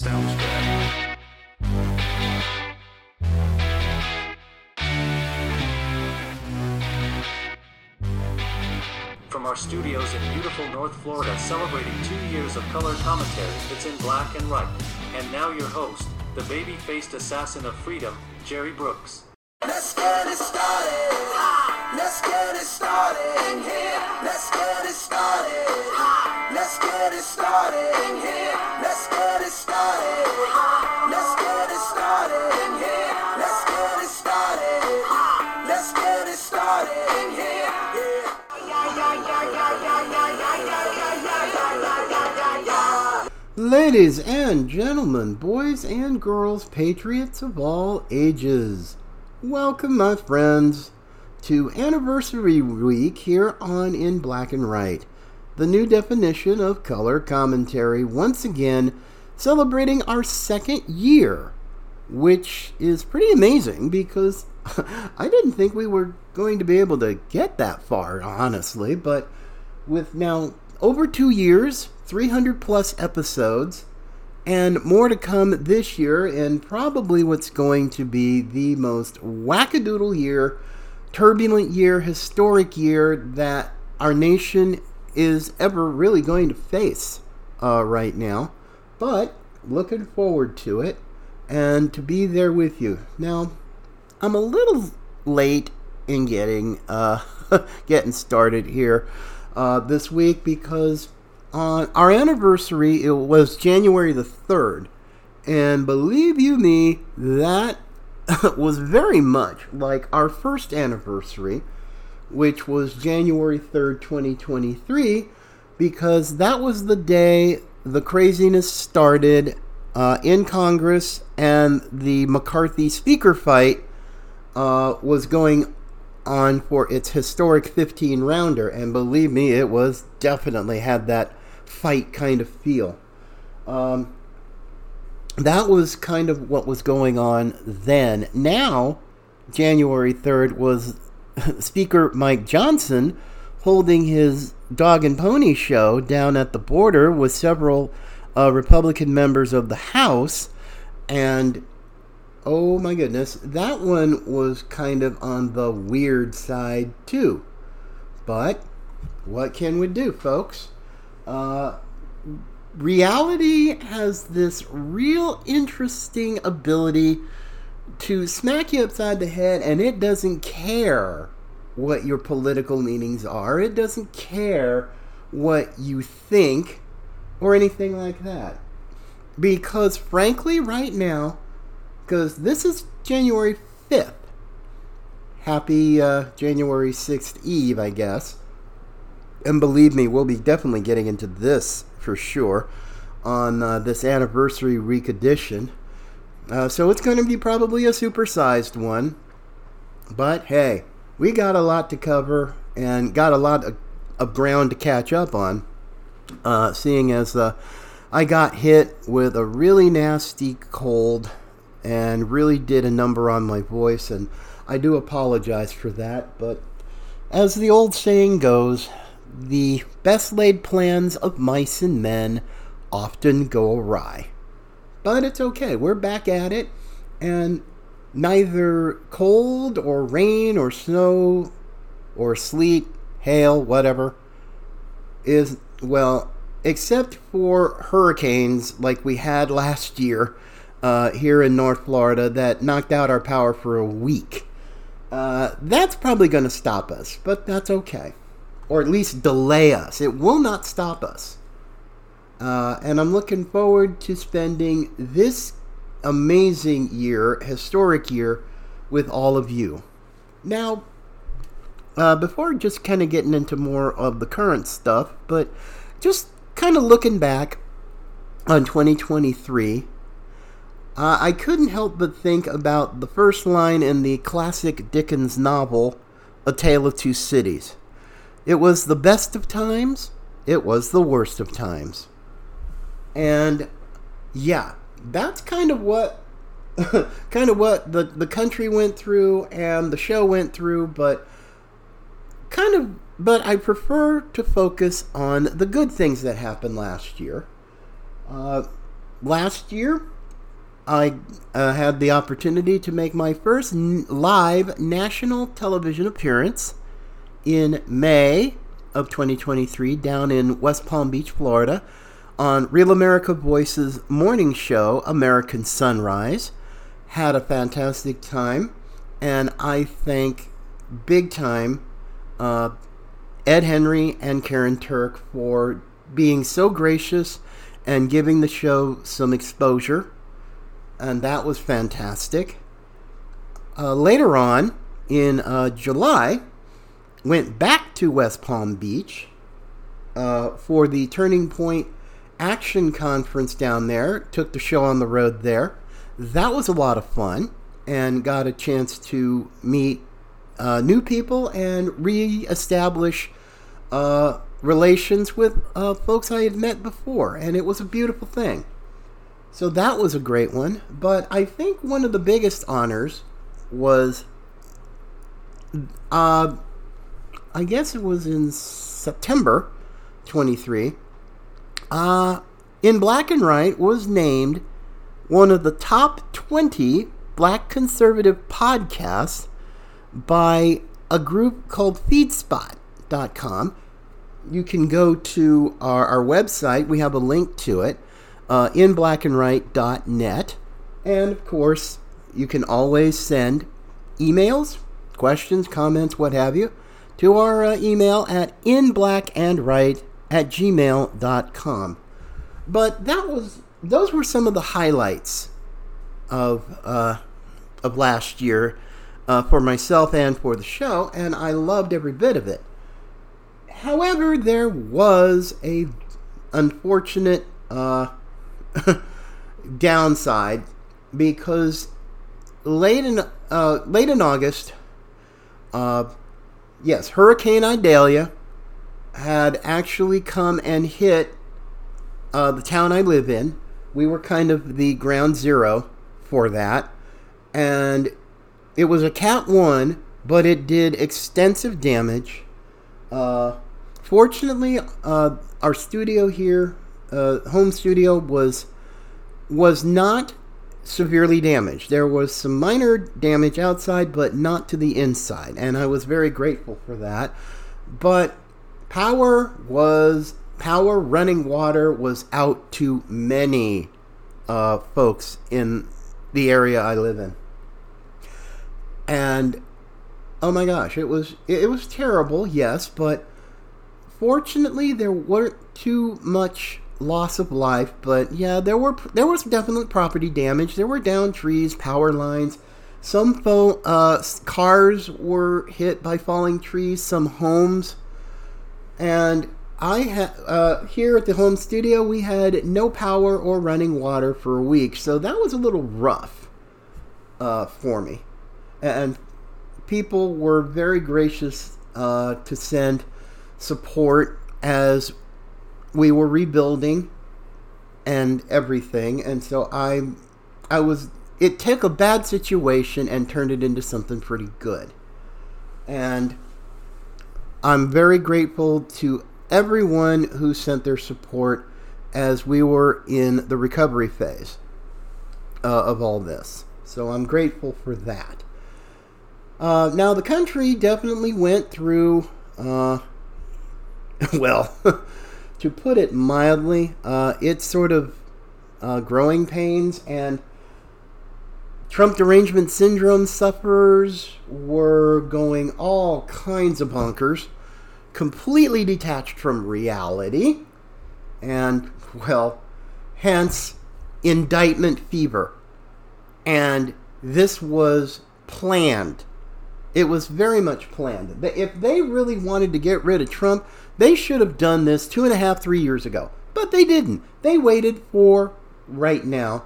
Sounds good. From our studios in beautiful North Florida, celebrating 2 years of color commentary, it's In Black and Right. And now your host, the baby-faced assassin of freedom, Jerry Brooks. Let's get it started. Let's get it started in here. Let's get it started. Let's get it started in here. Let's get it started. Let's get it started in here. Let's get it started. Let's get it started in here. Ladies and gentlemen, boys and girls, patriots of all ages, welcome, my friends, to Anniversary Week here on In Black and Right, the new definition of color commentary, once again celebrating our second year, which is pretty amazing because I didn't think we were going to be able to get that far, honestly, but with now over 2 years, 300 plus episodes, and more to come this year, and probably what's going to be the most wackadoodle year, turbulent year, historic year that our nation is ever really going to face right now. But looking forward to it and to be there with you. Now, I'm a little late in getting started here this week because on our anniversary, it was January the 3rd, and believe you me, that was very much like our first anniversary, which was January 3rd, 2023, because that was the day the craziness started in Congress, and the McCarthy speaker fight was going on for its historic 15-rounder, and believe me, it was definitely had that fight kind of feel. That was kind of what was going on then. Now, January 3rd was Speaker Mike Johnson holding his dog and pony show down at the border with several Republican members of the House, and oh my goodness, that one was kind of on the weird side too. But what can we do, folks? Reality has this real interesting ability to smack you upside the head, and it doesn't care what your political leanings are. It doesn't care what you think or anything like that. Because frankly, right now, because this is January 5th. Happy January 6th Eve, I guess. And believe me, we'll be definitely getting into this for sure on this anniversary week edition. So it's going to be probably a supersized one. But hey, we got a lot to cover and got a lot of ground to catch up on. Seeing as I got hit with a really nasty cold and really did a number on my voice. And I do apologize for that. But as the old saying goes, the best laid plans of mice and men often go awry. But it's okay. We're back at it. And neither cold or rain or snow or sleet, hail, whatever, is, well, except for hurricanes like we had last year here in North Florida that knocked out our power for a week. That's probably going to stop us, but that's okay. Or at least delay us. It will not stop us. And I'm looking forward to spending this amazing year, historic year, with all of you. Now, before just kind of getting into more of the current stuff, but just kind of looking back on 2023, I couldn't help but think about the first line in the classic Dickens novel, A Tale of Two Cities. It was the best of times. It was the worst of times. And yeah, that's kind of what the country went through and the show went through, but I prefer to focus on the good things that happened last year. Last year, I had the opportunity to make my first live national television appearance in May of 2023 down in West Palm Beach, Florida, on Real America Voice's morning show, American Sunrise. Had a fantastic time, and I thank big time Ed Henry and Karen Turk for being so gracious and giving the show some exposure, and that was fantastic. Later on in July, went back to West Palm Beach for the Turning Point Action conference down there. Took the show on the road there. That was a lot of fun, and got a chance to meet new people and reestablish relations with folks I had met before, and it was a beautiful thing. So that was a great one, but I think one of the biggest honors was, I guess it was in September 23, In Black and Right was named one of the top 20 black conservative podcasts by a group called Feedspot.com. You can go to our website. We have a link to it, inblackandright.net. And, of course, you can always send emails, questions, comments, what have you, to our email at inblackandright@gmail.com. But those were some of the highlights of last year for myself and for the show, and I loved every bit of it. However, there was a unfortunate downside, because late in August, Hurricane Idalia had actually come and hit the town I live in. We were kind of the ground zero for that, and it was a Cat 1, but it did extensive damage. Fortunately, our studio here, home studio, was not severely damaged. There was some minor damage outside, but not to the inside, and I was very grateful for that. But running water was out to many folks in the area I live in, and oh my gosh, it was terrible, yes, but fortunately there weren't too much loss of life, but yeah, there was definite property damage. There were downed trees, power lines, some cars were hit by falling trees, some homes, and I here at the home studio, we had no power or running water for a week, so that was a little rough for me. And people were very gracious to send support as we were rebuilding and everything, and so it took a bad situation and turned it into something pretty good. And I'm very grateful to everyone who sent their support as we were in the recovery phase of all this. So I'm grateful for that. Now, the country definitely went through, to put it mildly, it's sort of growing pains, and Trump derangement syndrome sufferers were going all kinds of bonkers, completely detached from reality, and, well, hence indictment fever. And this was planned. It was very much planned. If they really wanted to get rid of Trump, they should have done this 2.5-3 years ago. But they didn't. They waited for right now,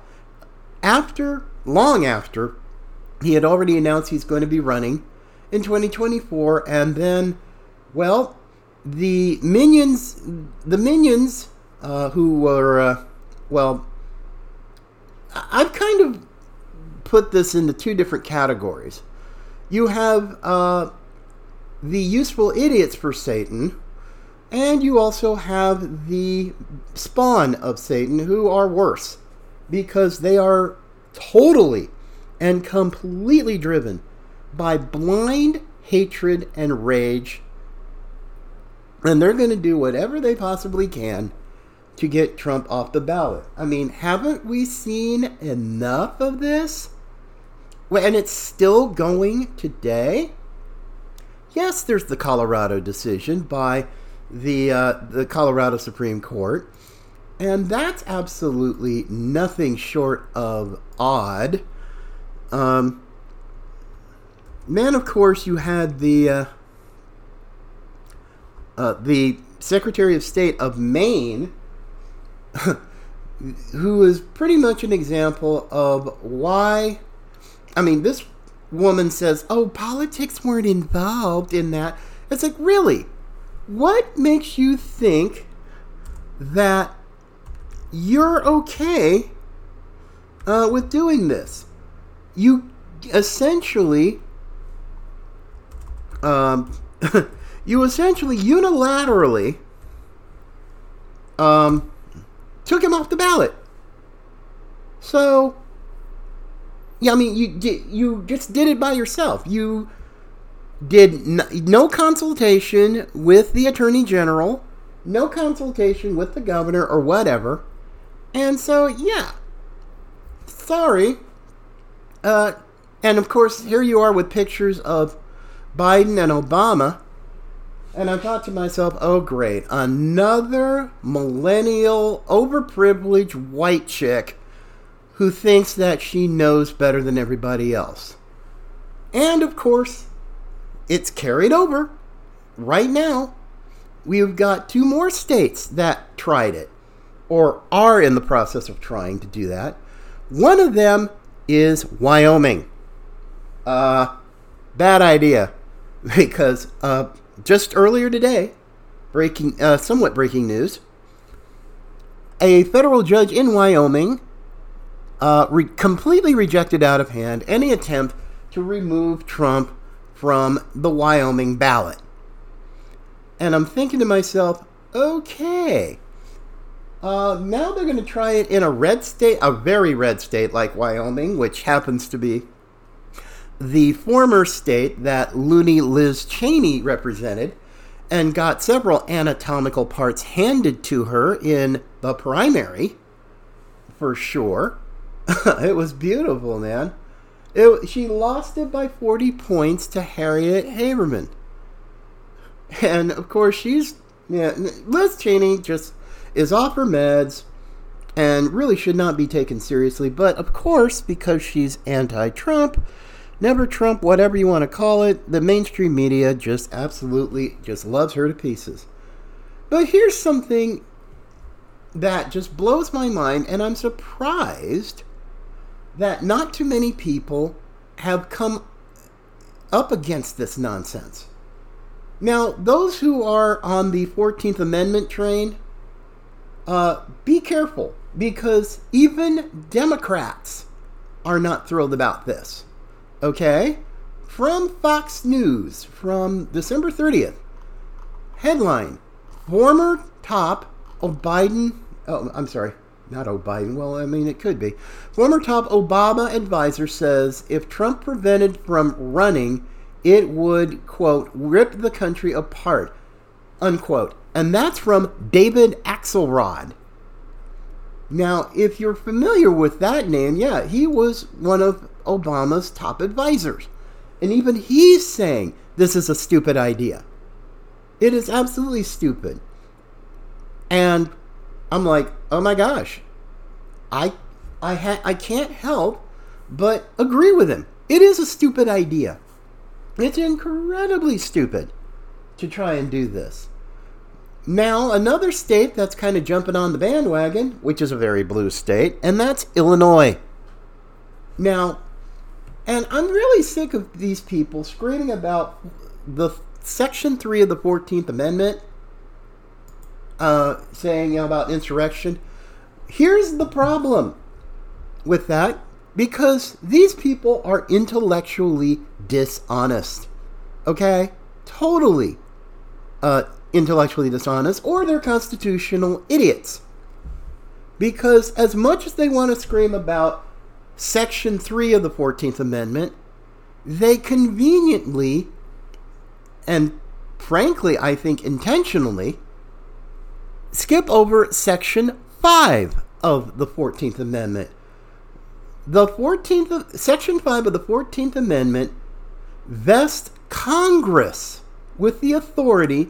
long after he had already announced he's going to be running in 2024, and then, well, the minions who were, I've kind of put this into two different categories. You have the useful idiots for Satan, and you also have the spawn of Satan, who are worse because they are totally and completely driven by blind hatred and rage. And they're going to do whatever they possibly can to get Trump off the ballot. I mean, haven't we seen enough of this? And it's still going today. Yes, there's the Colorado decision by the Colorado Supreme Court. And that's absolutely nothing short of odd. Then, of course, you had the Secretary of State of Maine, who is pretty much an example of why... I mean, this woman says, oh, politics weren't involved in that. It's like, really? What makes you think that you're okay with doing this? You essentially... you essentially unilaterally took him off the ballot. So, yeah, I mean, you just did it by yourself. You did no consultation with the Attorney General, no consultation with the governor or whatever. And so, yeah, sorry. And, of course, here you are with pictures of Biden and Obama. And I thought to myself, oh, great, another millennial, overprivileged white chick who thinks that she knows better than everybody else. And, of course, it's carried over. Right now, we've got two more states that tried it or are in the process of trying to do that. One of them is Wyoming. Bad idea, because... just earlier today, somewhat breaking news, a federal judge in Wyoming completely rejected out of hand any attempt to remove Trump from the Wyoming ballot. And I'm thinking to myself, okay, now they're going to try it in a red state, a very red state like Wyoming, which happens to be the former state that loony Liz Cheney represented and got several anatomical parts handed to her in the primary, for sure. It was beautiful, man. She lost it by 40 points to Harriet Hageman. And, of course, Liz Cheney just is off her meds and really should not be taken seriously. But, of course, because she's anti-Trump, never Trump, whatever you want to call it, the mainstream media just absolutely just loves her to pieces. But here's something that just blows my mind, and I'm surprised that not too many people have come up against this nonsense. Now, those who are on the 14th Amendment train, be careful, because even Democrats are not thrilled about this. Okay, from Fox News, from December 30th, headline, former top former top Obama advisor says if Trump prevented from running, it would, quote, rip the country apart, unquote. And that's from David Axelrod. Now, if you're familiar with that name, yeah, he was one of Obama's top advisors. And even he's saying this is a stupid idea. It is absolutely stupid. And I'm like, oh my gosh, I can't help but agree with him. It is a stupid idea. It's incredibly stupid to try and do this. Now, another state that's kind of jumping on the bandwagon, which is a very blue state, and that's Illinois. Now, and I'm really sick of these people screaming about the Section 3 of the 14th Amendment, saying about insurrection. Here's the problem with that, because these people are intellectually dishonest, okay? Totally intellectually dishonest, or they're constitutional idiots. Because as much as they want to scream about Section 3 of the 14th Amendment, they conveniently, and frankly, I think intentionally, skip over Section 5 of the 14th Amendment. Section 5 of the 14th Amendment vests Congress with the authority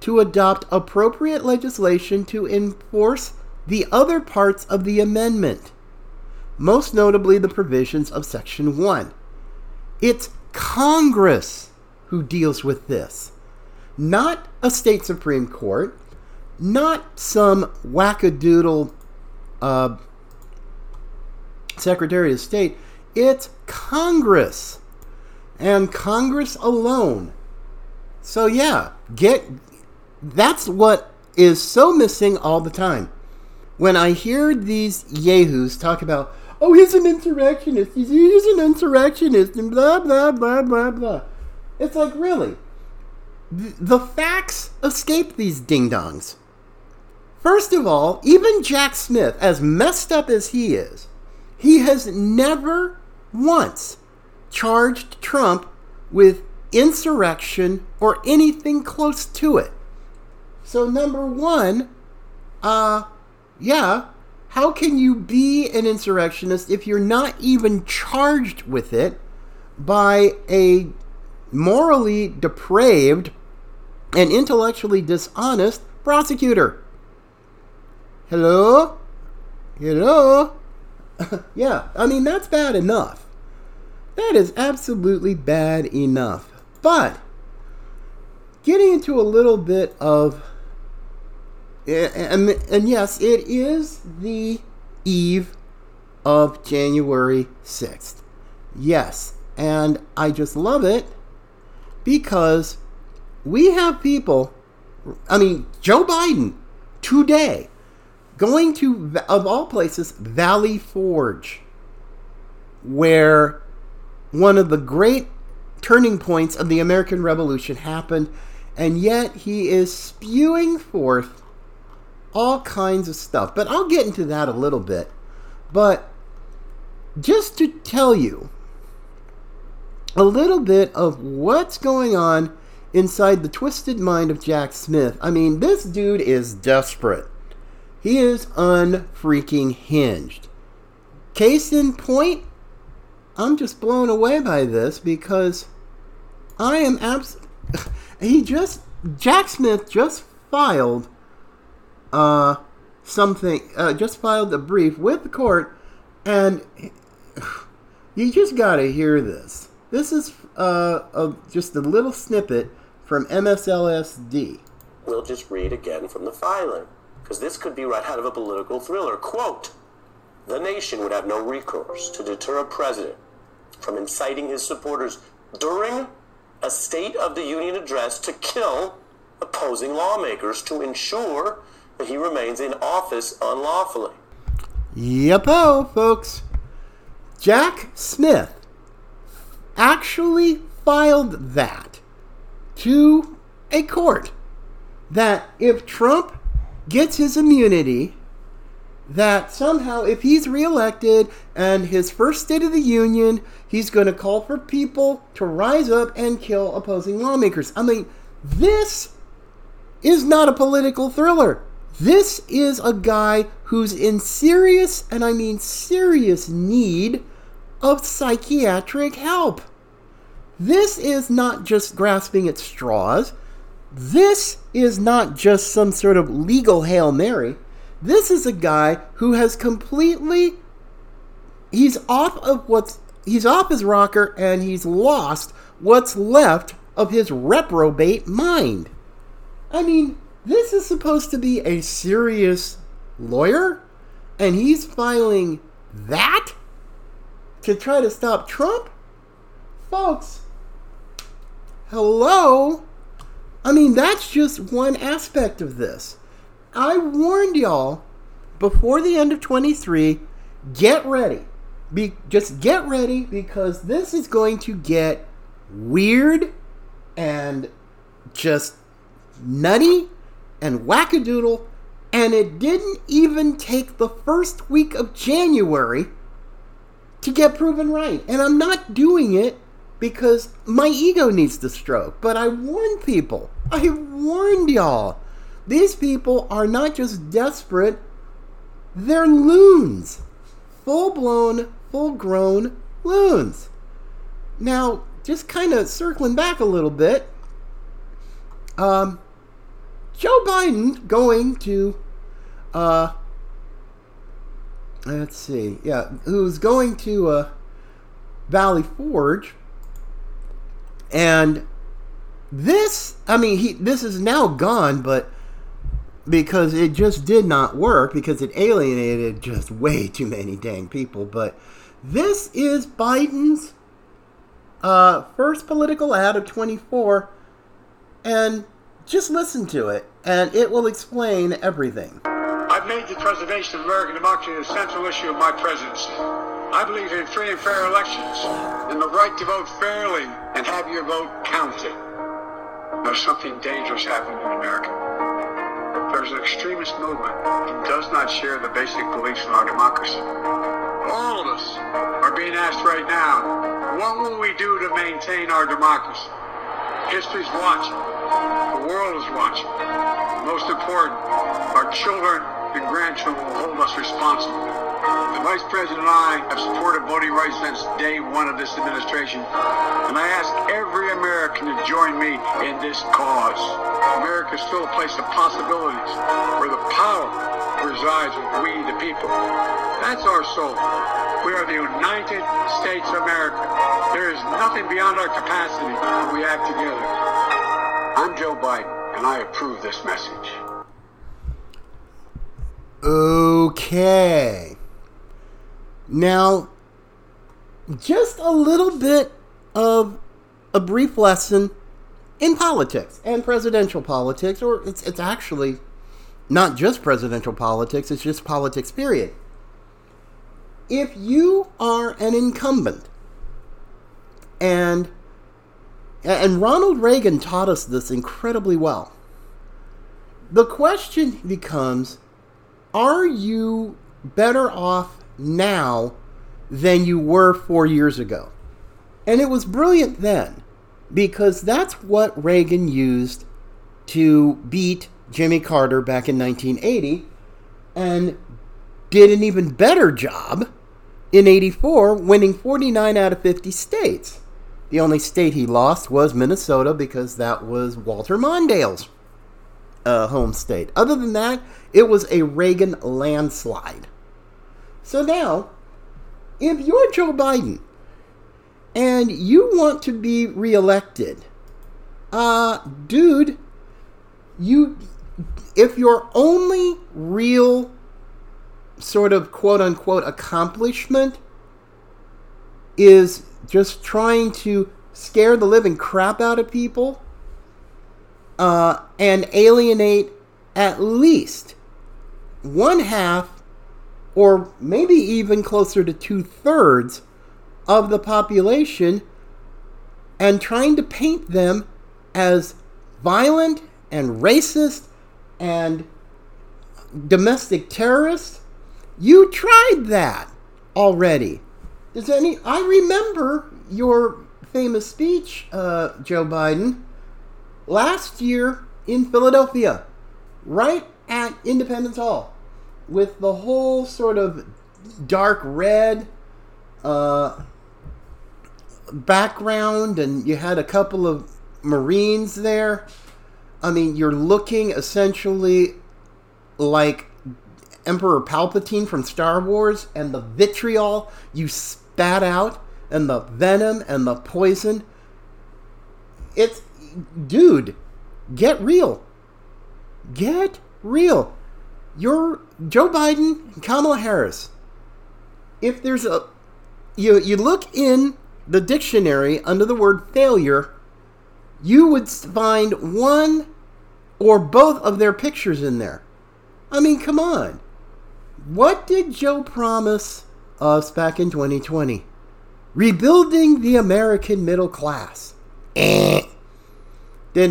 to adopt appropriate legislation to enforce the other parts of the amendment, most notably the provisions of Section 1. It's Congress who deals with this, not a state Supreme Court, not some wackadoodle Secretary of State. It's Congress, and Congress alone. So yeah, that's what is so missing all the time. When I hear these yahoos talk about, oh, he's an insurrectionist, and blah, blah, blah, blah, blah. It's like, really? The facts escape these ding-dongs. First of all, even Jack Smith, as messed up as he is, he has never once charged Trump with insurrection or anything close to it. So number one, how can you be an insurrectionist if you're not even charged with it by a morally depraved and intellectually dishonest prosecutor? Hello? Yeah, I mean, that's bad enough. That is absolutely bad enough. But getting into a little bit of... And yes, it is the eve of January 6th. Yes, and I just love it because we have people, I mean, Joe Biden today going to, of all places, Valley Forge, where one of the great turning points of the American Revolution happened, and yet he is spewing forth all kinds of stuff. But I'll get into that a little bit. But just to tell you a little bit of what's going on inside the twisted mind of Jack Smith. I mean, this dude is desperate. He is unfreaking hinged. Case in point, I'm just blown away by this because I am Jack Smith just filed a brief with the court, and you just gotta hear this. This is just a little snippet from MSLSD. We'll just read again from the filing, because this could be right out of a political thriller. Quote, "The nation would have no recourse to deter a president from inciting his supporters during a State of the Union address to kill opposing lawmakers to ensure that he remains in office unlawfully." Yep-o, folks. Jack Smith actually filed that to a court that if Trump gets his immunity, that somehow if he's reelected and his first State of the Union, he's going to call for people to rise up and kill opposing lawmakers. I mean, this is not a political thriller. This is a guy who's in serious, and I mean serious, need of psychiatric help. This is not just grasping at straws. This is not just some sort of legal Hail Mary. This is a guy who has completely, he's off his rocker, and he's lost what's left of his reprobate mind. I mean, this is supposed to be a serious lawyer, and he's filing that to try to stop Trump? Folks, hello? I mean, that's just one aspect of this. I warned y'all before the end of 23, get ready. Just get ready, because this is going to get weird and just nutty and wackadoodle And it didn't even take the first week of January to get proven right. And I'm not doing it because my ego needs to stroke. But I warned people. I warned y'all. These people are not just desperate. They're loons. Full-blown, full-grown loons. Now, just kind of circling back a little bit. Joe Biden going to, who's going to Valley Forge, and this is now gone, but because it just did not work, because it alienated just way too many dang people, but this is Biden's first political ad of 24, and just listen to it, and it will explain everything. I've made the preservation of American democracy a central issue of my presidency. I believe in free and fair elections, and the right to vote fairly and have your vote counted. Now, something dangerous happened in America. There's an extremist movement that does not share the basic beliefs in our democracy. All of us are being asked right now, what will we do to maintain our democracy? History's watching. The world is watching. Most important, our children and grandchildren will hold us responsible. The Vice President and I have supported voting rights since day one of this administration, and I ask every American to join me in this cause. America is still a place of possibilities where the power resides with we, the people. That's our soul. We are the United States of America. There is nothing beyond our capacity when we act together. I'm Joe Biden, and I approve this message. Okay. Now, just a little bit of a brief lesson in politics and presidential politics, or it's actually not just presidential politics, it's just politics, period. If you are an incumbent and Ronald Reagan taught us this incredibly well. The question becomes, are you better off now than you were 4 years ago? And it was brilliant then, because that's what Reagan used to beat Jimmy Carter back in 1980, and did an even better job in 84, winning 49 out of 50 states. The only state he lost was Minnesota, because that was Walter Mondale's home state. Other than that, it was a Reagan landslide. So now, if you're Joe Biden and you want to be reelected, dude, if your only real sort of quote-unquote accomplishment is just trying to scare the living crap out of people and alienate at least one half, or maybe even closer to 2/3 of the population, and trying to paint them as violent and racist and domestic terrorists. You tried that already. I remember your famous speech, Joe Biden, last year in Philadelphia, right at Independence Hall, with the whole sort of dark red background, and you had a couple of Marines there. I mean, you're looking essentially like Emperor Palpatine from Star Wars, and the vitriol you spat out, and the venom, and the poison. It's, dude, get real. Get real. You're Joe Biden and Kamala Harris. If there's you look in the dictionary under the word failure, you would find one or both of their pictures in there. I mean, come on. What did Joe promise us back in 2020? Rebuilding the American middle class. Didn't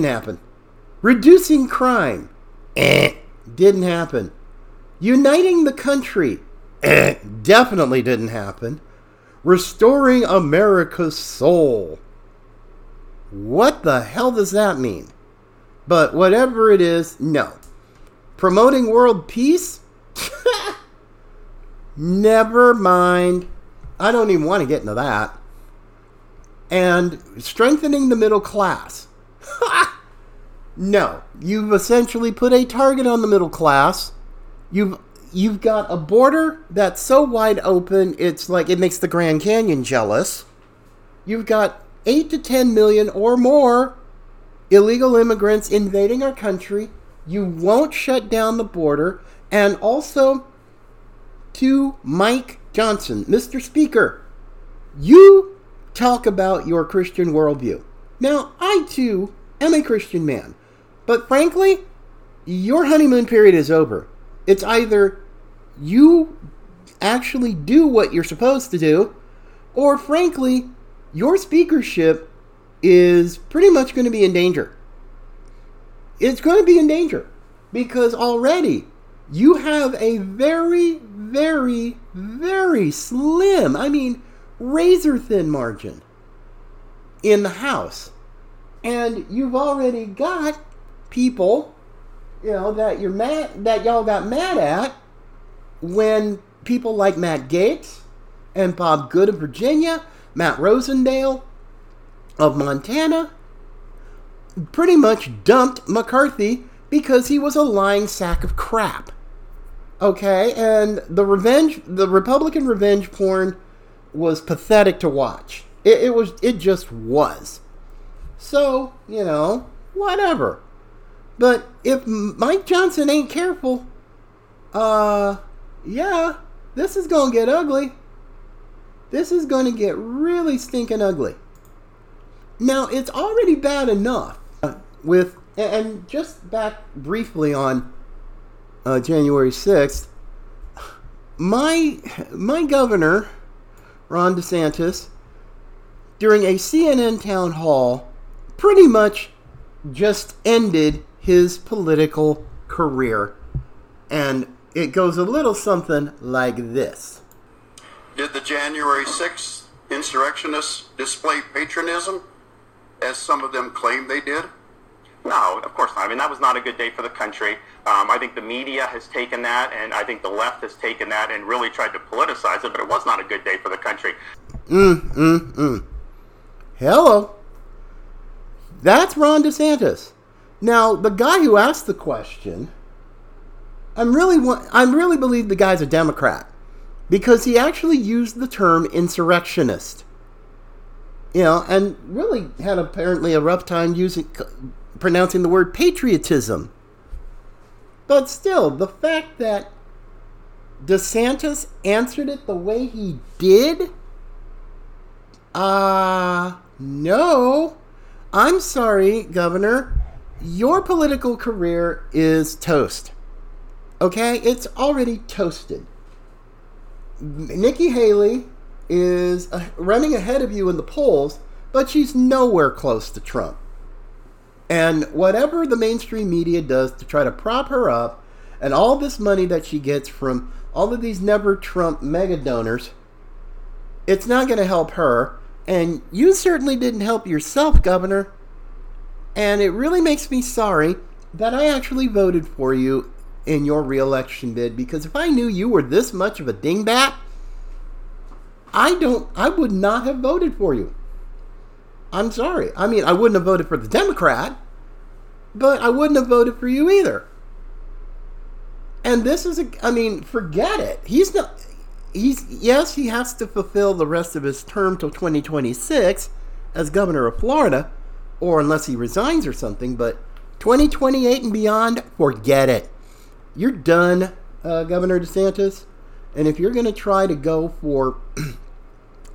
happen. Reducing crime. Didn't happen. Uniting the country definitely didn't happen. Restoring America's soul. What the hell does that mean? But whatever it is, no. Promoting world peace? Never mind. I don't even want to get into that. And strengthening the middle class. No. You've essentially put a target on the middle class. You've got a border that's so wide open, it's like it makes the Grand Canyon jealous. You've got 8 to 10 million or more illegal immigrants invading our country. You won't shut down the border. And also, to Mike Johnson, Mr. Speaker, you talk about your Christian worldview. Now, I too am a Christian man. But frankly, your honeymoon period is over. It's either you actually do what you're supposed to do, or frankly, your speakership is pretty much going to be in danger. It's going to be in danger because already you have a very, very, very slim, I mean, razor thin margin in the House. And you've already got people, you know, that y'all got mad at when people like Matt Gaetz and Bob Good of Virginia, Matt Rosendale of Montana, pretty much dumped McCarthy because he was a lying sack of crap. Okay, and the Republican revenge porn was pathetic to watch. It just was. So, you know, whatever. But if Mike Johnson ain't careful, yeah, this is going to get ugly. This is going to get really stinking ugly. Now, it's already bad enough with, and just back briefly on January 6th, my governor, Ron DeSantis, during a CNN town hall, pretty much just ended his political career. And it goes a little something like this. Did the January 6th insurrectionists display patronism, as some of them claim they did? No, of course not. I mean, that was not a good day for the country. I think the media has taken that, and I think the left has taken that and really tried to politicize it, but it was not a good day for the country. Hello. That's Ron DeSantis. Now, the guy who asked the question, I really believe the guy's a Democrat, because he actually used the term insurrectionist. You know, and really had apparently a rough time pronouncing the word patriotism. But still, the fact that DeSantis answered it the way he did? No. I'm sorry, Governor. Your political career is toast. Okay? It's already toasted. Nikki Haley is running ahead of you in the polls, but she's nowhere close to Trump. And whatever the mainstream media does to try to prop her up, and all this money that she gets from all of these never-Trump mega donors, it's not going to help her. And you certainly didn't help yourself, Governor. And it really makes me sorry that I actually voted for you in your re-election bid, because if I knew you were this much of a dingbat, I would not have voted for you. I'm sorry. I mean, I wouldn't have voted for the Democrat, but I wouldn't have voted for you either. And this is forget it. Yes, he has to fulfill the rest of his term till 2026 as governor of Florida, or unless he resigns or something, but 2028 and beyond, forget it. You're done, Governor DeSantis. And if you're going to try to go for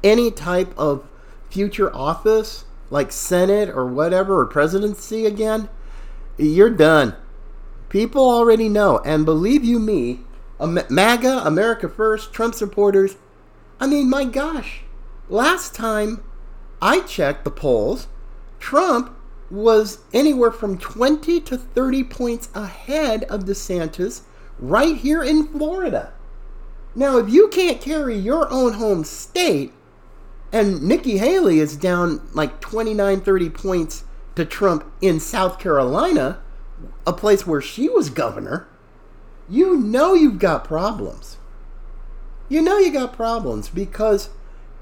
any type of future office, like Senate or whatever, or presidency again, you're done. People already know. And believe you me, MAGA, America First, Trump supporters, I mean, my gosh. Last time I checked the polls, Trump was anywhere from 20 to 30 points ahead of DeSantis right here in Florida. Now, if you can't carry your own home state, and Nikki Haley is down like 29, 30 points to Trump in South Carolina, a place where she was governor, you know you've got problems. You know you got problems because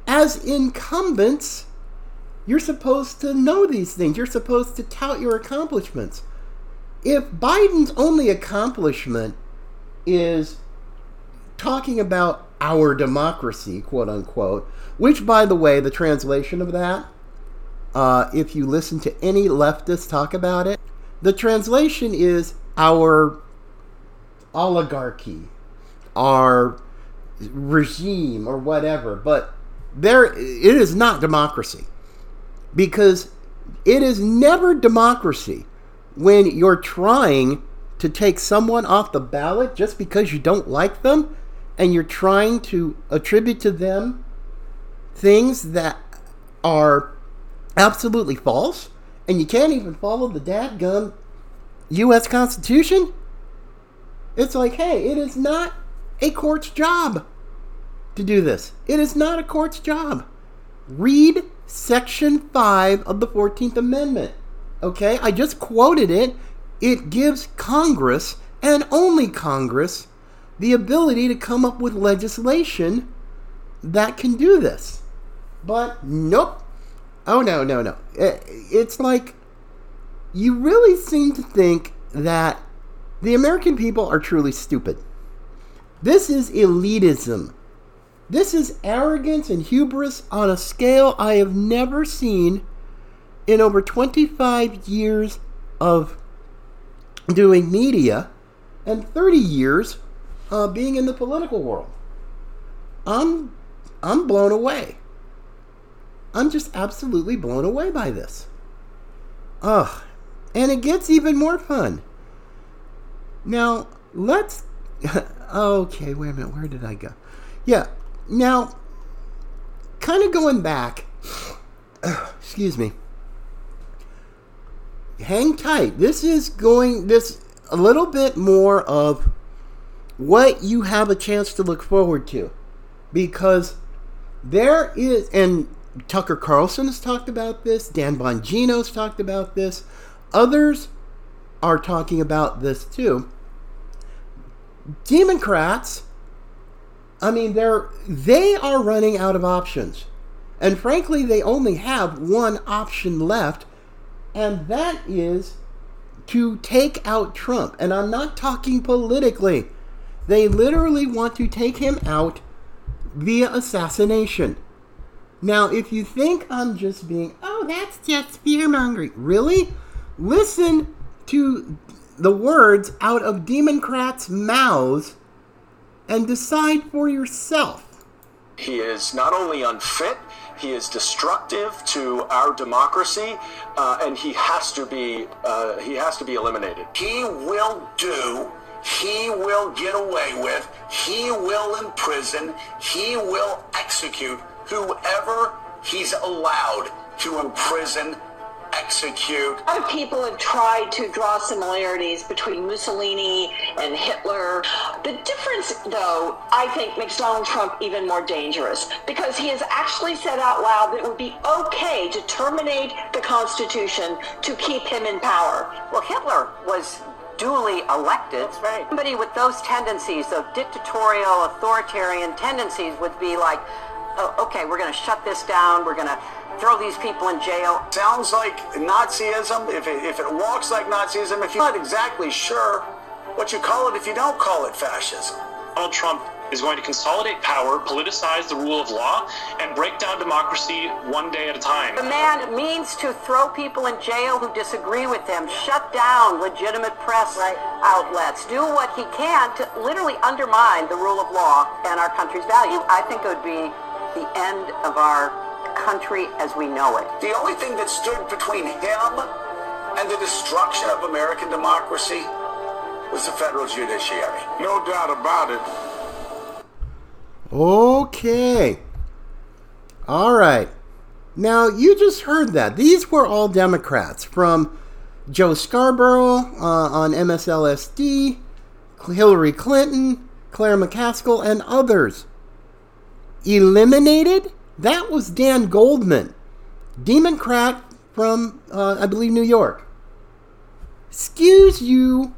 as incumbents, you're supposed to know these things. You're supposed to tout your accomplishments. If Biden's only accomplishment is talking about our democracy, quote unquote, which, by the way, the translation of that, if you listen to any leftists talk about it, the translation is our oligarchy, our regime, or whatever. But there, it is not democracy. Because it is never democracy when you're trying to take someone off the ballot just because you don't like them and you're trying to attribute to them things that are absolutely false and you can't even follow the dadgum U.S. Constitution. It's like, hey, it is not a court's job to do this. It is not a court's job. Read Section 5 of the 14th Amendment. Okay, I just quoted it. It gives Congress, and only Congress, the ability to come up with legislation that can do this. But nope. Oh, no. It's like you really seem to think that the American people are truly stupid. This is elitism. This is arrogance and hubris on a scale I have never seen in over 25 years of doing media and 30 years being in the political world. I'm blown away. I'm just absolutely blown away by this. Ugh. And it gets even more fun. Now, let's... okay, wait a minute. Where did I go? Yeah. Now, kind of going back, excuse me, hang tight. This is a little bit more of what you have a chance to look forward to, because there is, and Tucker Carlson has talked about this, Dan Bongino's talked about this, others are talking about this too. Democrats, I mean, they are running out of options. And frankly, they only have one option left, and that is to take out Trump. And I'm not talking politically. They literally want to take him out via assassination. Now, if you think I'm just being, oh, that's just fear-mongering. Really? Listen to the words out of Democrats' mouths and decide for yourself. He is not only unfit, he is destructive to our democracy, and he has to be eliminated. He will get away with, he will imprison, he will execute whoever he's allowed to imprison, execute. A lot of people have tried to draw similarities between Mussolini and Hitler. The difference, though, I think makes Donald Trump even more dangerous, because he has actually said out loud that it would be okay to terminate the Constitution to keep him in power. Well, Hitler was duly elected. That's right. Somebody with those tendencies, those dictatorial, authoritarian tendencies, would be like, oh, okay, we're going to shut this down, we're going to throw these people in jail. Sounds like Nazism, if it walks like Nazism, if you're not exactly sure what you call it, if you don't call it fascism. Donald Trump is going to consolidate power, politicize the rule of law, and break down democracy one day at a time. The man means to throw people in jail who disagree with him, shut down legitimate press outlets, do what he can to literally undermine the rule of law and our country's value. I think it would be the end of our country as we know it. The only thing that stood between him and the destruction of American democracy was the federal judiciary. No doubt about it. Okay. All right. Now, you just heard that. These were all Democrats, from Joe Scarborough on MSLSD, Hillary Clinton, Claire McCaskill, and others. Eliminated? That was Dan Goldman, Democrat from, I believe, New York. Excuse you,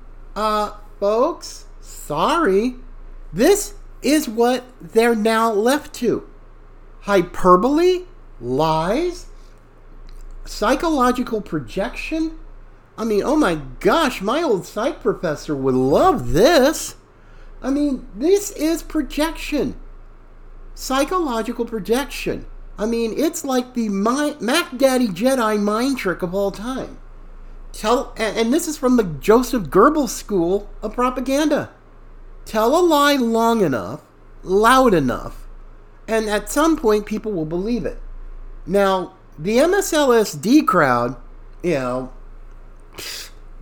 folks. Sorry. This is what they're now left to. Hyperbole, lies, psychological projection. I mean, oh my gosh, my old psych professor would love this. I mean, this is projection. Psychological projection. I mean, it's like the Mac Daddy Jedi mind trick of all time. And this is from the Joseph Goebbels School of Propaganda. Tell a lie long enough, loud enough, and at some point people will believe it. Now, the MSLSD crowd, you know,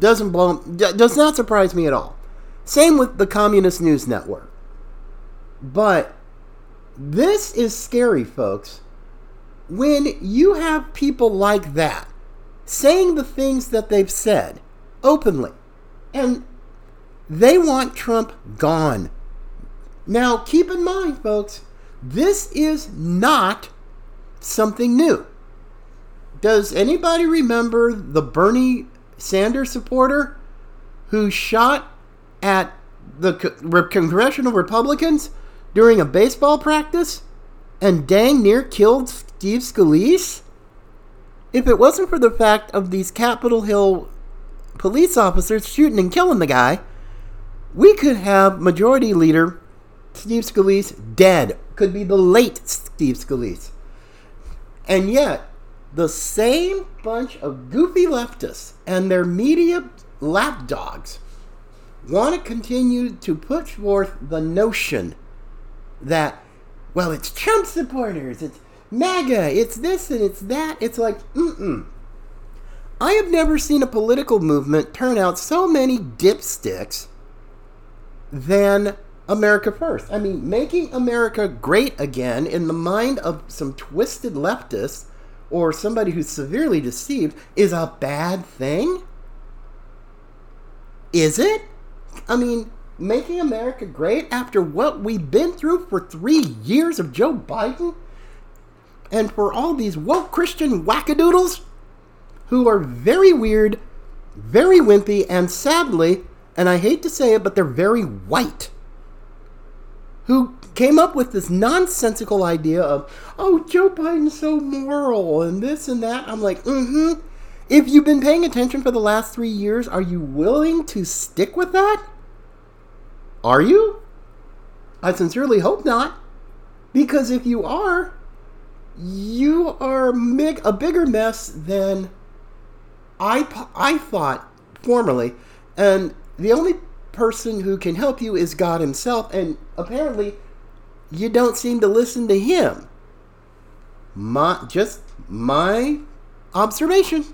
does not surprise me at all. Same with the Communist News Network. But this is scary, folks. When you have people like that saying the things that they've said openly, and they want Trump gone. Now, keep in mind, folks, this is not something new. Does anybody remember the Bernie Sanders supporter who shot at the congressional Republicans during a baseball practice and dang near killed Steve Scalise? If it wasn't for the fact of these Capitol Hill police officers shooting and killing the guy, we could have Majority Leader Steve Scalise dead. Could be the late Steve Scalise. And yet, the same bunch of goofy leftists and their media lapdogs want to continue to put forth the notion that, well, it's Trump supporters, it's MAGA, it's this and it's that. It's like, I have never seen a political movement turn out so many dipsticks than America First. I mean, making America great again in the mind of some twisted leftists or somebody who's severely deceived is a bad thing? Is it? I mean, making America great after what we've been through for 3 years of Joe Biden and for all these woke Christian wackadoodles who are very weird, very wimpy, and sadly, and I hate to say it, but they're very white, who came up with this nonsensical idea of, oh, Joe Biden's so moral and this and that. I'm like, if you've been paying attention for the last 3 years, are you willing to stick with that? Are you? I sincerely hope not. Because if you are, you are a bigger mess than I thought formerly. And the only person who can help you is God himself, and apparently you don't seem to listen to him. Just my observation.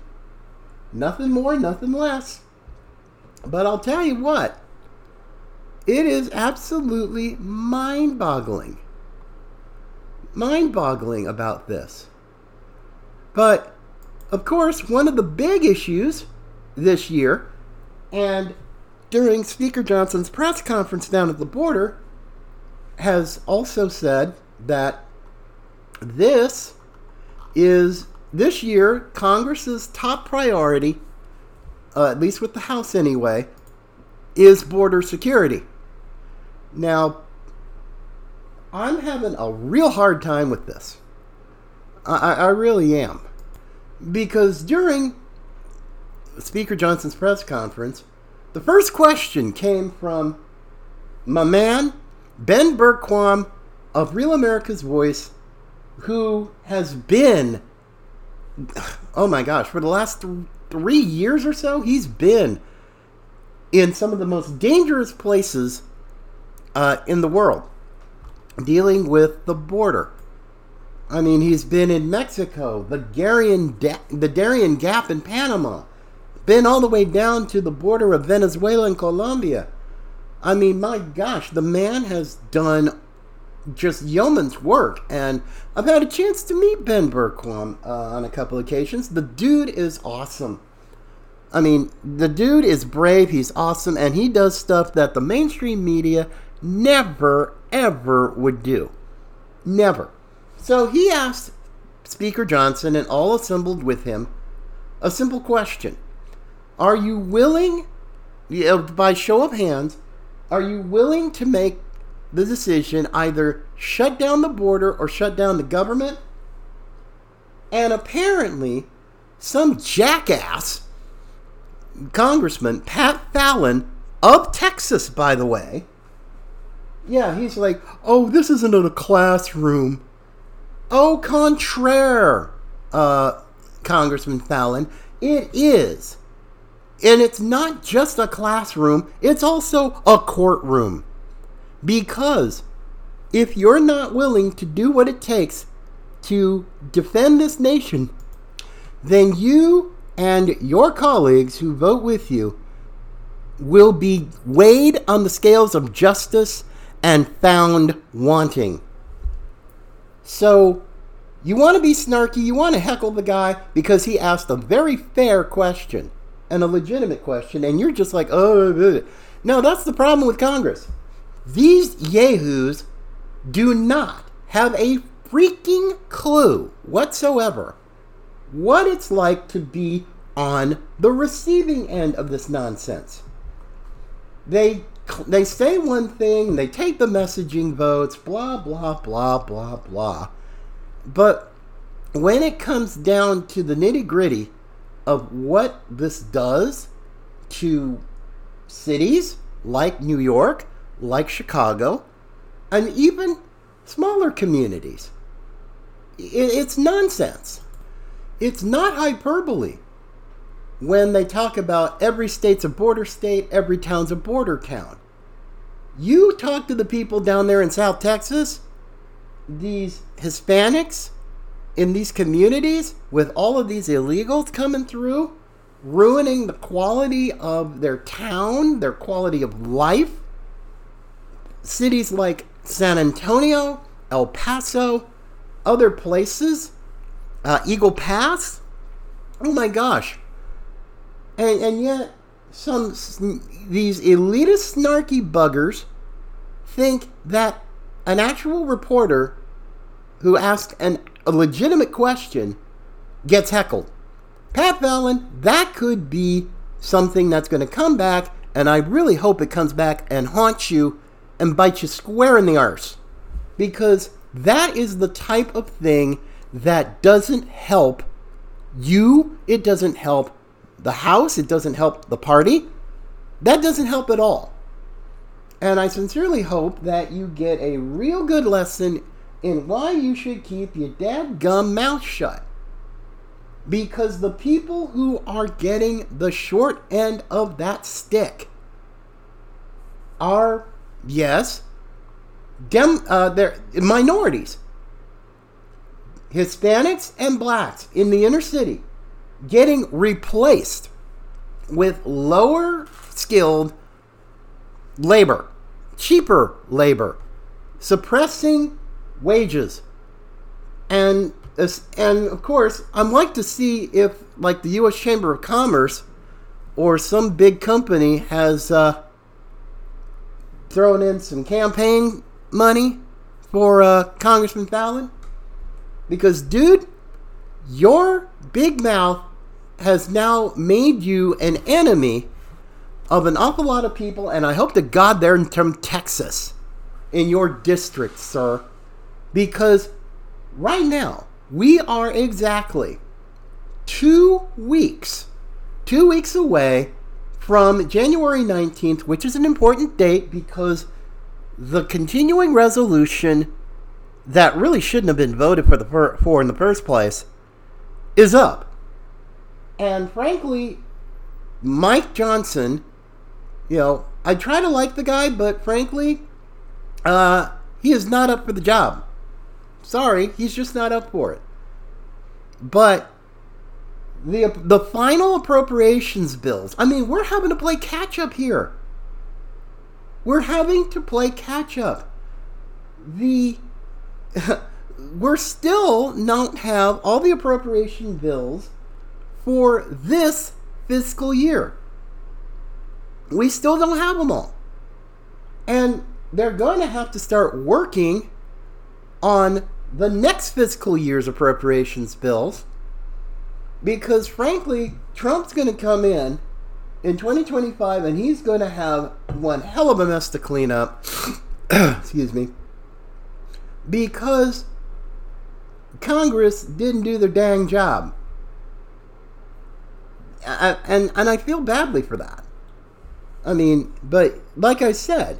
Nothing more, nothing less. But I'll tell you what, it is absolutely mind-boggling. Mind-boggling about this. But, of course, one of the big issues this year, and during Speaker Johnson's press conference down at the border, has also said that this is, this year, Congress's top priority, at least with the House anyway, is border security. Now, I'm having a real hard time with this. I really am. Because during Speaker Johnson's press conference, the first question came from my man, Ben Bergquam of Real America's Voice, who has been, oh my gosh, for the last 3 years or so, he's been in some of the most dangerous places in the world, dealing with the border. I mean, he's been in Mexico, the Darien Gap in Panama, been all the way down to the border of Venezuela and Colombia. I mean, my gosh, the man has done just yeoman's work. And I've had a chance to meet Ben Bergquam on a couple occasions. The dude is awesome. I mean, the dude is brave, he's awesome, and he does stuff that the mainstream media never, ever would do. Never. So he asked Speaker Johnson, and all assembled with him, a simple question. Are you willing, by show of hands, are you willing to make the decision either shut down the border or shut down the government? And apparently, some jackass Congressman Pat Fallon of Texas, by the way, yeah, he's like, oh, this isn't in a classroom. Au contraire, Congressman Fallon, it is. And it's not just a classroom, it's also a courtroom. Because if you're not willing to do what it takes to defend this nation, then you and your colleagues who vote with you will be weighed on the scales of justice and found wanting. So you want to be snarky, you want to heckle the guy because he asked a very fair question and a legitimate question, and you're just like, oh, no, that's the problem with Congress. These yahoos do not have a freaking clue whatsoever what it's like to be on the receiving end of this nonsense. They say one thing, they take the messaging votes, blah, blah, blah, blah, blah. But when it comes down to the nitty-gritty of what this does to cities like New York, like Chicago, and even smaller communities, it's nonsense. It's not hyperbole when they talk about every state's a border state, every town's a border town. You talk to the people down there in South Texas, these Hispanics in these communities with all of these illegals coming through, ruining the quality of their town, their quality of life. Cities like San Antonio, El Paso, other places, Eagle Pass. Oh my gosh. And yet, these elitist, snarky buggers think that an actual reporter who asked a legitimate question gets heckled. Pat Fallon, that could be something that's going to come back, and I really hope it comes back and haunts you and bites you square in the arse. Because that is the type of thing that doesn't help you, it doesn't help the House, it doesn't help the party. That doesn't help at all. And I sincerely hope that you get a real good lesson in why you should keep your dadgum mouth shut. Because the people who are getting the short end of that stick are, yes, they're minorities. Hispanics and blacks in the inner city, getting replaced with lower skilled labor, cheaper labor, suppressing wages. And of course, I'd like to see if like the U.S. Chamber of Commerce or some big company has thrown in some campaign money for Congressman Fallon. Because dude, your big mouth has now made you an enemy of an awful lot of people, and I hope to God they're from Texas in your district, sir. Because right now, we are exactly 2 weeks away from January 19th, which is an important date because the continuing resolution that really shouldn't have been voted for in the first place is up. And frankly, Mike Johnson, you know, I try to like the guy, but frankly, he is not up for the job. Sorry, he's just not up for it. But the final appropriations bills, I mean, we're having to play catch up here. we're still not have all the appropriation bills for this fiscal year. We still don't have them all. And they're going to have to start working on the next fiscal year's appropriations bills, because frankly, Trump's going to come in 2025 and he's going to have one hell of a mess to clean up. Excuse me. Because Congress didn't do their dang job. And I feel badly for that. I mean, but like I said,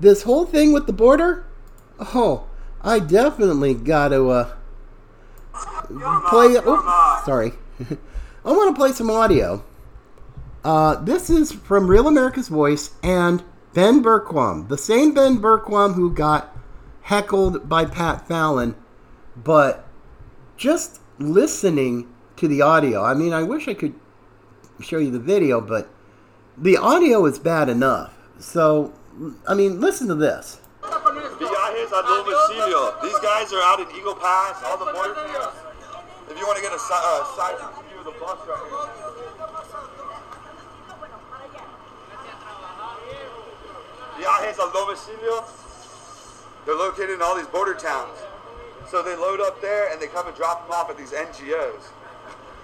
this whole thing with the border, I definitely got to I want to play some audio. This is from Real America's Voice and Ben Bergquam, the same Ben Bergquam who got heckled by Pat Fallon, but just listening to the audio. I mean, I wish I could show you the video, but the audio is bad enough. So, I mean, listen to this. Viajes al Domicilio. These guys are out at Eagle Pass, all the border. If you want to get a side view of the bus right here. Viajes al Domicilio. They're located in all these border towns. So they load up there and they come and drop them off at these NGOs.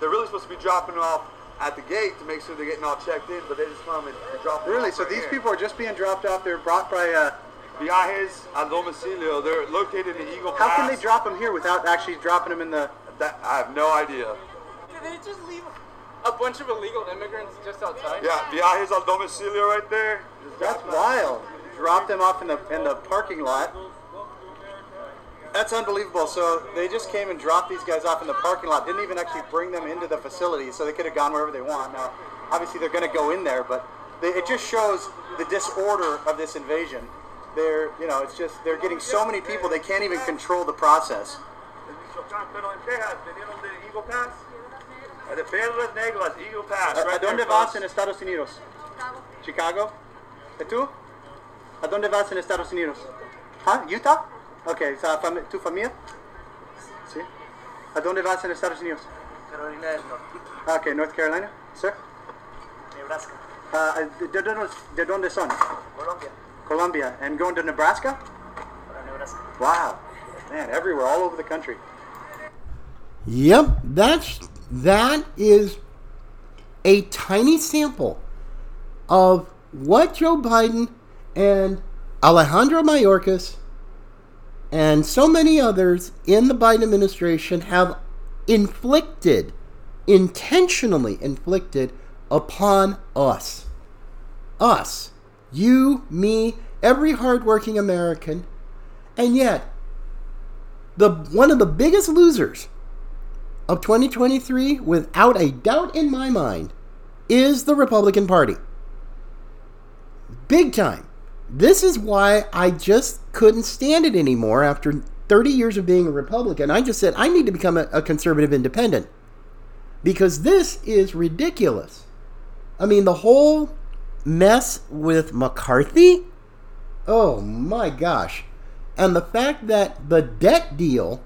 They're really supposed to be dropping them off at the gate to make sure they're getting all checked in, but they just come and drop them off. Really? So these people are just being dropped off. They're brought by Viajes al Domicilio. They're located in Eagle Pass. How can they drop them here without actually dropping them in the... I have no idea. Did they just leave a bunch of illegal immigrants just outside? Yeah, Viajes al Domicilio right there. That's wild. Drop them off in the parking lot. That's unbelievable. So they just came and dropped these guys off in the parking lot. Didn't even actually bring them into the facility, so they could have gone wherever they want. Now, obviously, they're going to go in there, but it just shows the disorder of this invasion. They're getting so many people they can't even control the process. ¿Dónde vas en Estados Unidos? Chicago. ¿Y tú? ¿A dónde vas en Estados Unidos? ¿Ah, Utah? Okay, ¿tu familia? Sí. ¿A dónde vas en Estados Unidos? Carolina del Norte. Okay, North Carolina, sir? Nebraska. ¿De dónde son? Colombia. Colombia. And going to Nebraska? Para Nebraska. Wow. Man, everywhere, all over the country. Yep, that is a tiny sample of what Joe Biden and Alejandro Mayorkas and so many others in the Biden administration have intentionally inflicted upon us. Us, you, me, every hardworking American. And yet, one of the biggest losers of 2023, without a doubt in my mind, is the Republican Party. Big time. This is why I just couldn't stand it anymore after 30 years of being a Republican. I just said, I need to become a conservative independent, because this is ridiculous. I mean, the whole mess with McCarthy? Oh, my gosh. And the fact that the debt deal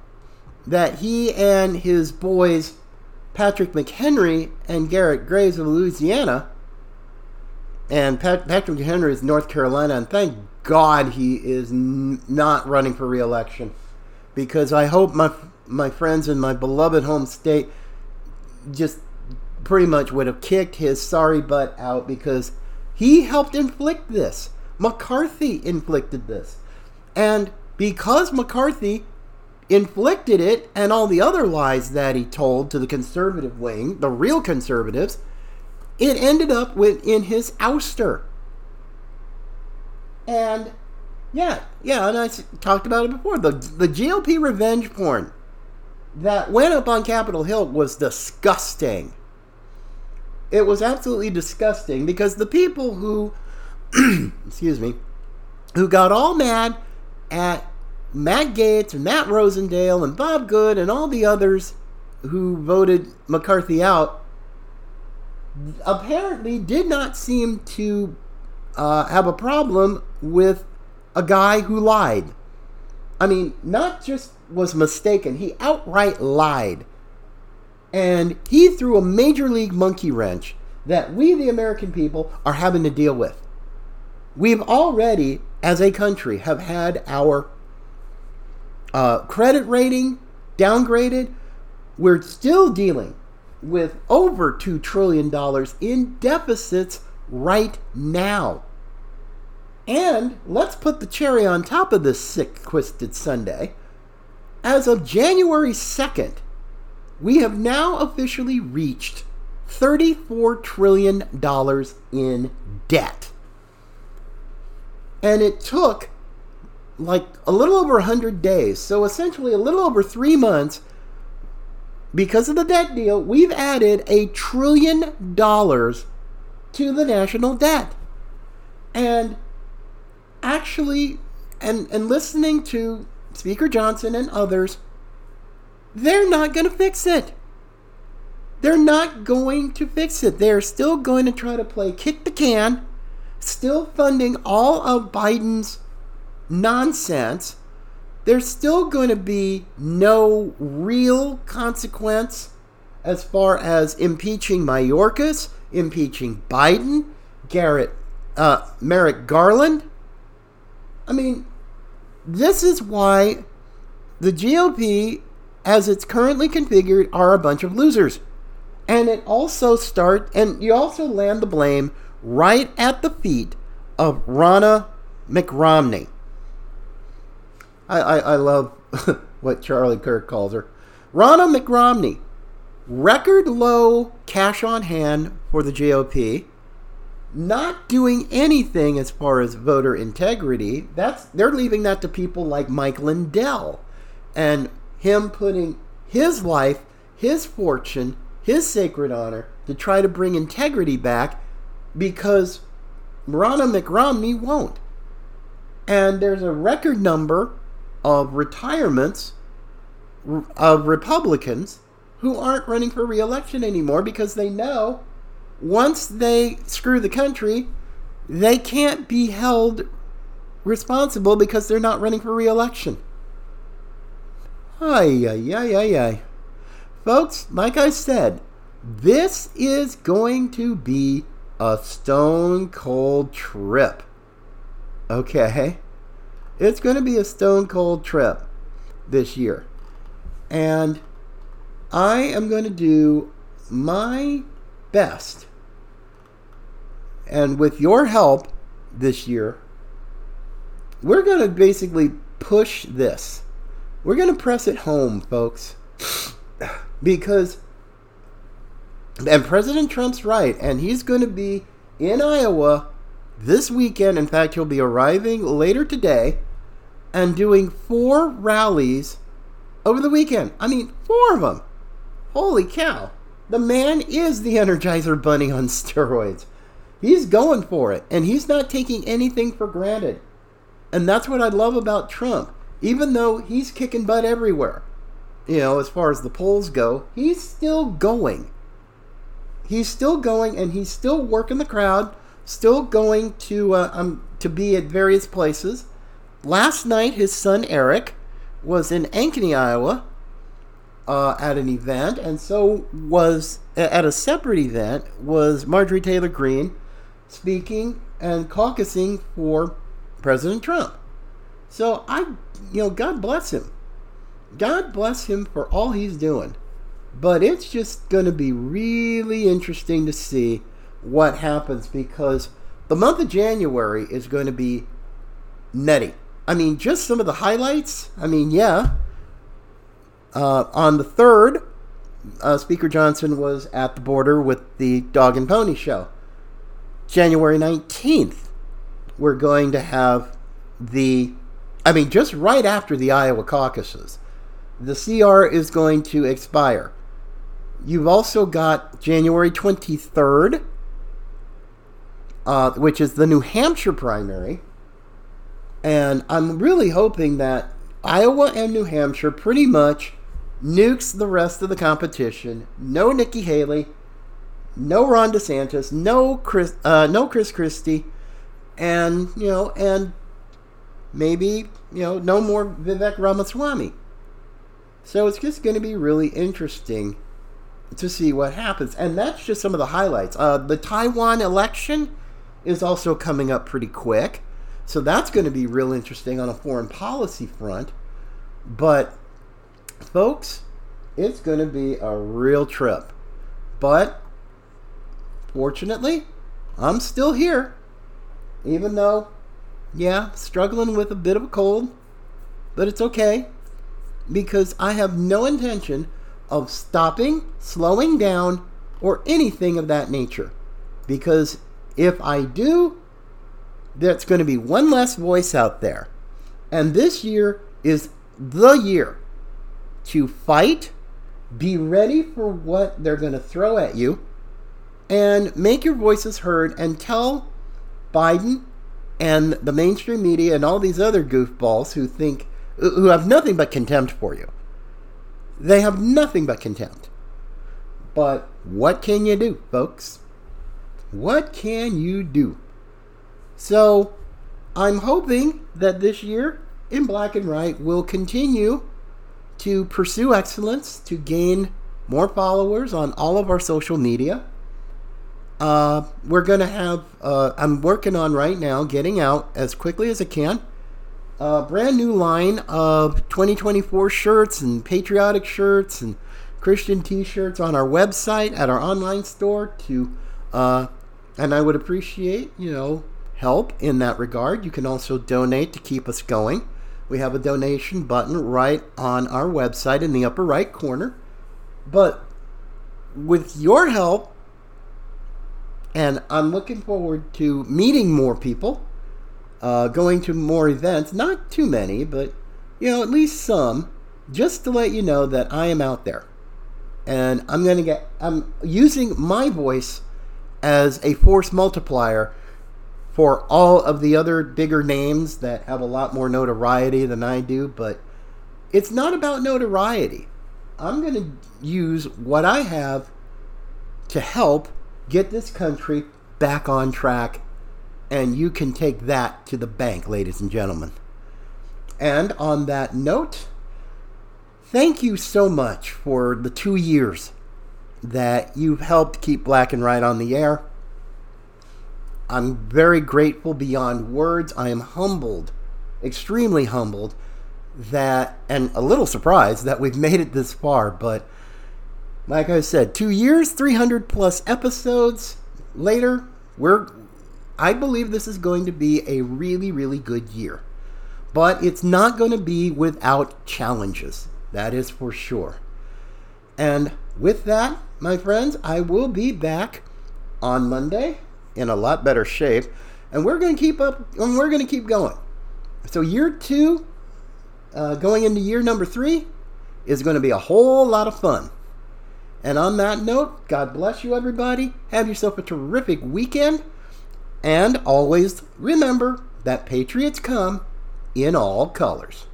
that he and his boys, Patrick McHenry and Garrett Graves of Louisiana, and Patrick Henry is North Carolina, and thank God he is not running for re-election, because I hope my friends in my beloved home state just pretty much would have kicked his sorry butt out, because he helped inflict this. McCarthy inflicted this. And because McCarthy inflicted it and all the other lies that he told to the conservative wing, the real conservatives, it ended up in his ouster. And and I talked about it before. The GOP revenge porn that went up on Capitol Hill was disgusting. It was absolutely disgusting, because the people who, who got all mad at Matt Gaetz and Matt Rosendale and Bob Good and all the others who voted McCarthy out, apparently did not seem to have a problem with a guy who lied I mean, not just was mistaken, he outright lied. And he threw a major league monkey wrench that we, the American people, are having to deal with. We've already, as a country, have had our credit rating downgraded. We're still dealing with over $2 trillion in deficits right now. And let's put the cherry on top of this sick, twisted Sunday. As of January 2nd, we have now officially reached $34 trillion in debt. And it took like a little over 100 days, so essentially a little over 3 months. Because of the debt deal, we've added $1 trillion to the national debt. And actually, and listening to Speaker Johnson and others, they're not going to fix it. They're not going to fix it. They're still going to try to play kick the can, still funding all of Biden's nonsense. There's still going to be no real consequence as far as impeaching Mayorkas, impeaching Biden, Merrick Garland. I mean, this is why the GOP, as it's currently configured, are a bunch of losers. And it also and you also land the blame right at the feet of Ronna McDaniel. I love what Charlie Kirk calls her. Ronna McDaniel, record low cash on hand for the GOP, not doing anything as far as voter integrity. They're leaving that to people like Mike Lindell and him putting his life, his fortune, his sacred honor to try to bring integrity back because Ronna McDaniel won't. And there's a record number of retirements of Republicans who aren't running for re-election anymore because they know once they screw the country, they can't be held responsible because they're not running for re-election. Ay, ay, ay, ay, ay. Folks, like I said, this is going to be a stone cold trip. Okay? It's going to be a stone cold trip this year. And I am going to do my best, and with your help this year, we're going to basically push this. We're going to press it home, folks. Because, and President Trump's right, and he's going to be in Iowa this weekend. In fact, he'll be arriving later today and doing 4 rallies over the weekend. I mean, 4 of them. Holy cow. The man is the Energizer Bunny on steroids. He's going for it, and he's not taking anything for granted. And that's what I love about Trump. Even though he's kicking butt everywhere, you know, as far as the polls go, he's still going. He's still going, and he's still working the crowd. Still going to be at various places. Last night, his son Eric was in Ankeny, Iowa, at an event, and so was at a separate event was Marjorie Taylor Greene speaking and caucusing for President Trump. So God bless him. God bless him for all he's doing. But it's just going to be really interesting to see what happens, because the month of January is going to be nutty. I mean, just some of the highlights. I mean, on the 3rd, Speaker Johnson was at the border with the Dog and Pony Show. January 19th, we're going to have just right after the Iowa caucuses, the CR is going to expire. You've also got January 23rd, which is the New Hampshire primary. And I'm really hoping that Iowa and New Hampshire pretty much nukes the rest of the competition. No Nikki Haley, no Ron DeSantis, no Chris Christie, and Maybe, you know, no more Vivek Ramaswamy. So it's just going to be really interesting to see what happens. And that's just some of the highlights. The Taiwan election is also coming up pretty quick. So that's going to be real interesting on a foreign policy front. But, folks, it's going to be a real trip. But, fortunately, I'm still here. Even though, yeah, struggling with a bit of a cold. But it's okay. Because I have no intention of stopping, slowing down, or anything of that nature. Because if I do, that's going to be one less voice out there. And this year is the year to fight, be ready for what they're going to throw at you, and make your voices heard and tell Biden and the mainstream media and all these other goofballs who have nothing but contempt for you. They have nothing but contempt. But what can you do, folks? What can you do? So I'm hoping that this year In Black and Right will continue to pursue excellence, to gain more followers on all of our social media. We're going to have, I'm working on right now, getting out as quickly as I can, a brand new line of 2024 shirts and patriotic shirts and Christian t-shirts on our website at our online store and I would appreciate, help in that regard. You can also donate to keep us going. We have a donation button right on our website in the upper right corner. But with your help, and I'm looking forward to meeting more people, going to more events, not too many, but at least some, just to let you know that I am out there. And I'm using my voice as a force multiplier for all of the other bigger names that have a lot more notoriety than I do, but it's not about notoriety. I'm going to use what I have to help get this country back on track, and you can take that to the bank, ladies and gentlemen. And on that note, thank you so much for the 2 years that you've helped keep Black and Right on the air. I'm very grateful beyond words. I am humbled, extremely humbled, and a little surprised that we've made it this far. But like I said, 2 years, 300 plus episodes later, I believe this is going to be a really, really good year. But it's not going to be without challenges. That is for sure. And with that, my friends, I will be back on Monday in a lot better shape, and we're going to keep up, and we're going to keep going. So year two, going into year number 3, is going to be a whole lot of fun. And on that note, God bless you, everybody. Have yourself a terrific weekend, and always remember that patriots come in all colors.